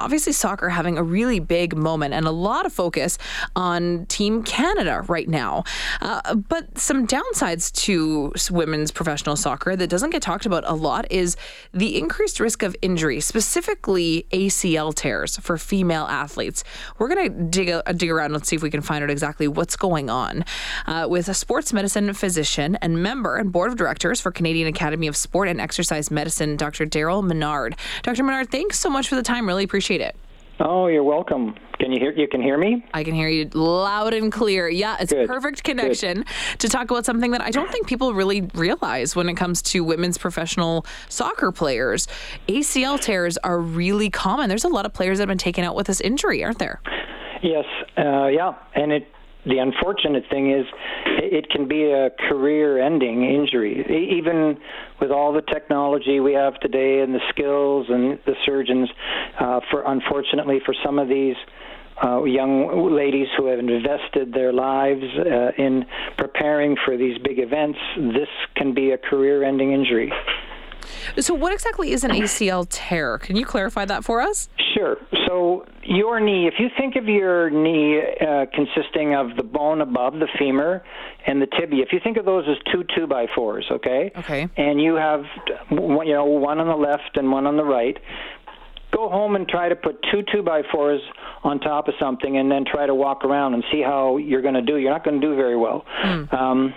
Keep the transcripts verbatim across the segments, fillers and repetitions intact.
Obviously, soccer having a really big moment and a lot of focus on Team Canada right now. Uh, but some downsides to women's professional soccer that doesn't get talked about a lot is the increased risk of injury, specifically A C L tears for female athletes. We're going to dig a, dig around and see if we can find out exactly what's going on. Uh, with a sports medicine physician and member and board of directors for Canadian Academy of Sport and Exercise Medicine, Doctor Darrell Menard. Doctor Menard, thanks so much for the time. Really appreciate it. It. Oh, you're welcome. Can you hear? You can hear me? I can hear you loud and clear. Yeah, it's a perfect connection Good. to talk about something that I don't think people really realize when it comes to women's professional soccer players. A C L tears are really common. There's a lot of players that have been taken out with this injury, aren't there? Yes. Uh, yeah. And it. The unfortunate thing is it can be a career-ending injury. Even with all the technology we have today and the skills and the surgeons, uh, for unfortunately for some of these uh, young ladies who have invested their lives uh, in preparing for these big events, this can be a career-ending injury. So what exactly is an A C L tear? Can you clarify that for us? Sure. So your knee, if you think of your knee uh, consisting of the bone above the femur and the tibia, if you think of those as two two-by-fours, okay? Okay. And you have, you know, one on the left and one on the right. Go home and try to put two two-by-fours on top of something and then try to walk around and see how you're going to do. You're not going to do very well. Mm. Um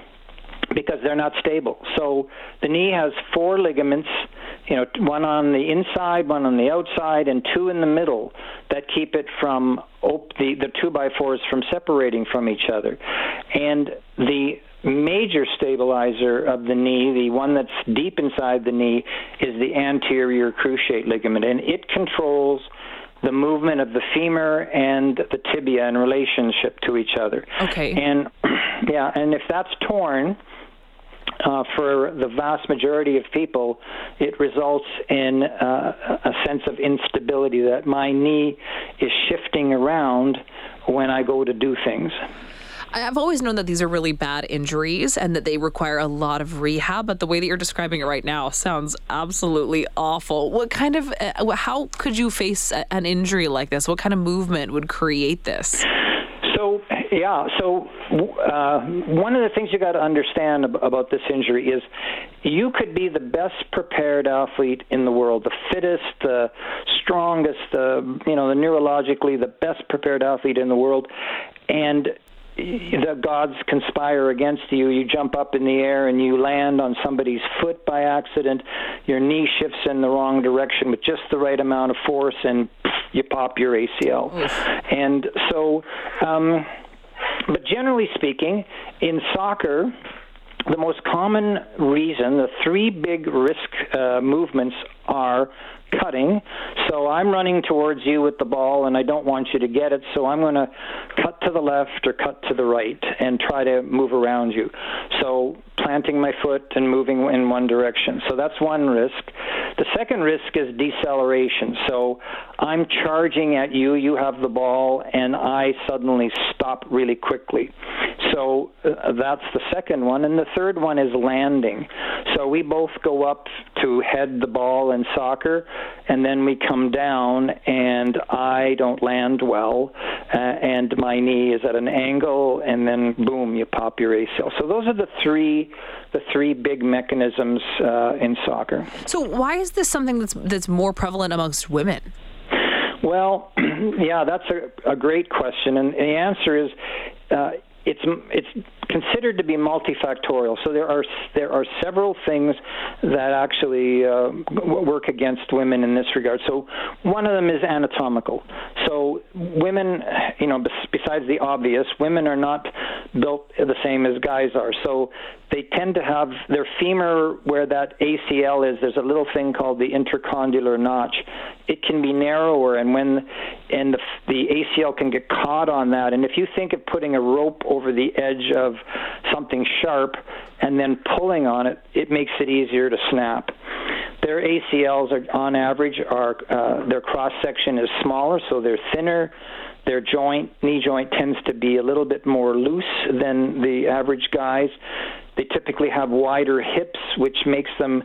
because they're not stable. So the knee has four ligaments, you know, one on the inside, one on the outside, and two in the middle that keep it from, op- the, the two-by-fours from separating from each other. And the major stabilizer of the knee, the one that's deep inside the knee, is the anterior cruciate ligament, and it controls the movement of the femur and the tibia in relationship to each other. Okay. And, yeah, and if that's torn, Uh, for the vast majority of people, it results in uh, a sense of instability, that my knee is shifting around when I go to do things. I've always known that these are really bad injuries and that they require a lot of rehab, but the way that you're describing it right now sounds absolutely awful. What kind of, uh, how could you face a, an injury like this? What kind of movement would create this? So, yeah, so uh, one of the things you got to understand ab- about this injury is you could be the best prepared athlete in the world, the fittest, the strongest, the, you know, the neurologically the best prepared athlete in the world, and the gods conspire against you. You jump up in the air and you land on somebody's foot by accident. Your knee shifts in the wrong direction with just the right amount of force, and you pop your A C L. Oof. And so, um, but generally speaking, in soccer, the most common reason, the three big risk uh, movements are cutting. So I'm running towards you with the ball and I don't want you to get it, so I'm going to cut to the left or cut to the right and try to move around you. So planting my foot and moving in one direction. So that's one risk. The second risk is deceleration. So I'm charging at you, you have the ball, and I suddenly stop really quickly. So uh, that's the second one. And the third one is landing. So we both go up to head the ball in soccer, and then we come down, and I don't land well, uh, and my knee is at an angle, and then boom, you pop your A C L. So those are the three, the three big mechanisms uh, in soccer. So why is this something that's that's more prevalent amongst women? Well, yeah, that's a, a great question, and the answer is uh, it's it's. considered to be multifactorial. So there are there are several things that actually uh, work against women in this regard. So one of them is anatomical. So women, you know, besides the obvious, women are not built the same as guys are. So they tend to have their femur where that A C L is. There's a little thing called the intercondylar notch. It can be narrower, and when and the, the A C L can get caught on that. And if you think of putting a rope over the edge of something sharp and then pulling on it, it makes it easier to snap. Their A C Ls are, on average, are uh, their cross section is smaller, so they're thinner. Their joint, knee joint, tends to be a little bit more loose than the average guys. They typically have wider hips, which makes them,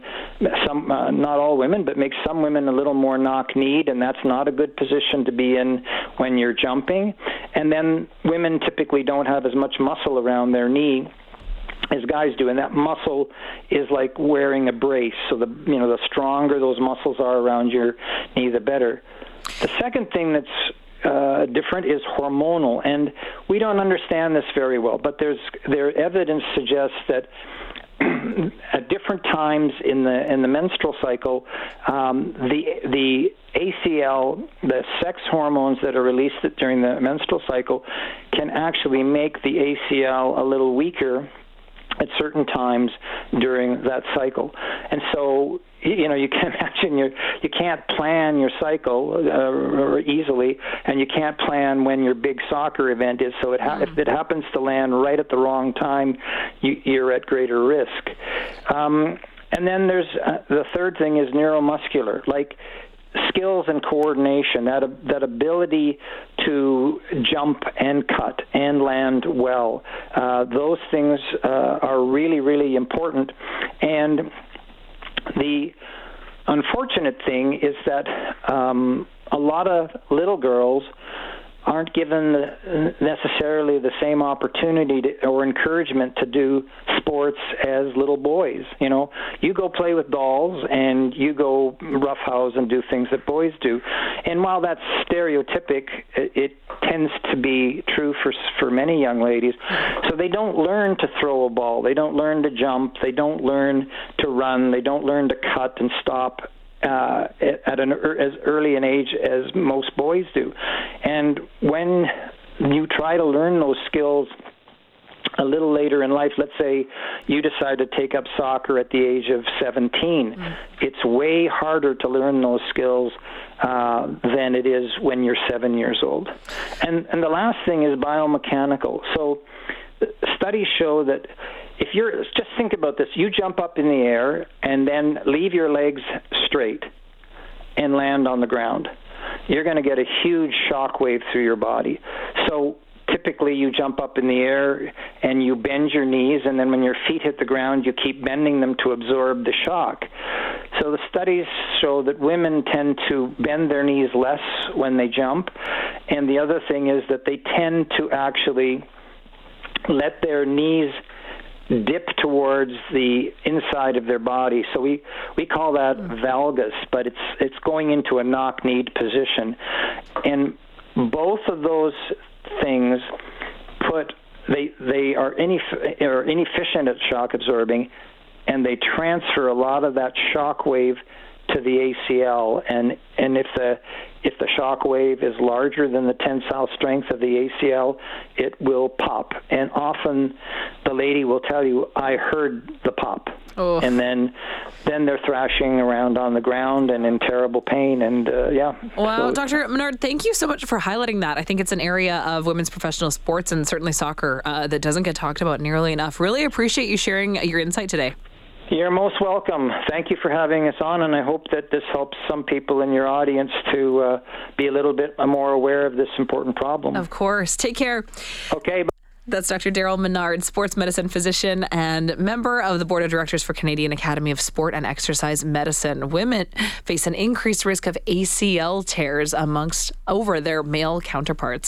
some uh, not all women, but makes some women a little more knock-kneed, and that's not a good position to be in when you're jumping. And then women typically don't have as much muscle around their knee as guys do, and that muscle is like wearing a brace. So the you know the stronger those muscles are around your knee, the better. The second thing that's uh, different is hormonal, and we don't understand this very well. But there's there evidence suggests that at different times in the in the menstrual cycle, um, the the A C L, the sex hormones that are released during the menstrual cycle, can actually make the A C L a little weaker at certain times during that cycle. And so, you know, you can imagine you you can't plan your cycle uh, easily, and you can't plan when your big soccer event is. So it ha- if it happens to land right at the wrong time, you, you're at greater risk. Um, and then there's uh, the third thing is neuromuscular, like skills and coordination, that that ability to jump and cut and land well. Uh, those things uh, are really, really important. And the unfortunate thing is that um, a lot of little girls aren't given necessarily the same opportunity to, or encouragement to do sports as little boys. You know, you go play with dolls and you go roughhouse and do things that boys do. And while that's stereotypic, it, it tends to be true for for many young ladies. So they don't learn to throw a ball. They don't learn to jump. They don't learn to run. They don't learn to cut and stop Uh, at an er, as early an age as most boys do. And when you try to learn those skills a little later in life, let's say you decide to take up soccer at the age of seventeen, mm-hmm. It's way harder to learn those skills uh, than it is when you're seven years old. And, and the last thing is biomechanical. So studies show that if you're, just think about this, you jump up in the air and then leave your legs straight and land on the ground, you're going to get a huge shock wave through your body. So typically you jump up in the air and you bend your knees, and then when your feet hit the ground, you keep bending them to absorb the shock. So the studies show that women tend to bend their knees less when they jump, and the other thing is that they tend to actually let their knees dip towards the inside of their body. So we, we call that valgus, but it's it's going into a knock-kneed position. And both of those things put they they are inef- are inefficient at shock absorbing, and they transfer a lot of that shock wave to the A C L, and and if the if the shock wave is larger than the tensile strength of the A C L, it will pop. And often the lady will tell you, I heard the pop. Oh. And then then they're thrashing around on the ground and in terrible pain, and uh, yeah. Wow, so, Doctor Menard, thank you so much for highlighting that. I think it's an area of women's professional sports, and certainly soccer, uh, that doesn't get talked about nearly enough. Really appreciate you sharing your insight today. You're most welcome. Thank you for having us on, and I hope that this helps some people in your audience to uh, be a little bit more aware of this important problem. Of course. Take care. Okay. That's Doctor Darrell Menard, sports medicine physician and member of the board of directors for Canadian Academy of Sport and Exercise Medicine. Women face an increased risk of A C L tears amongst over their male counterparts.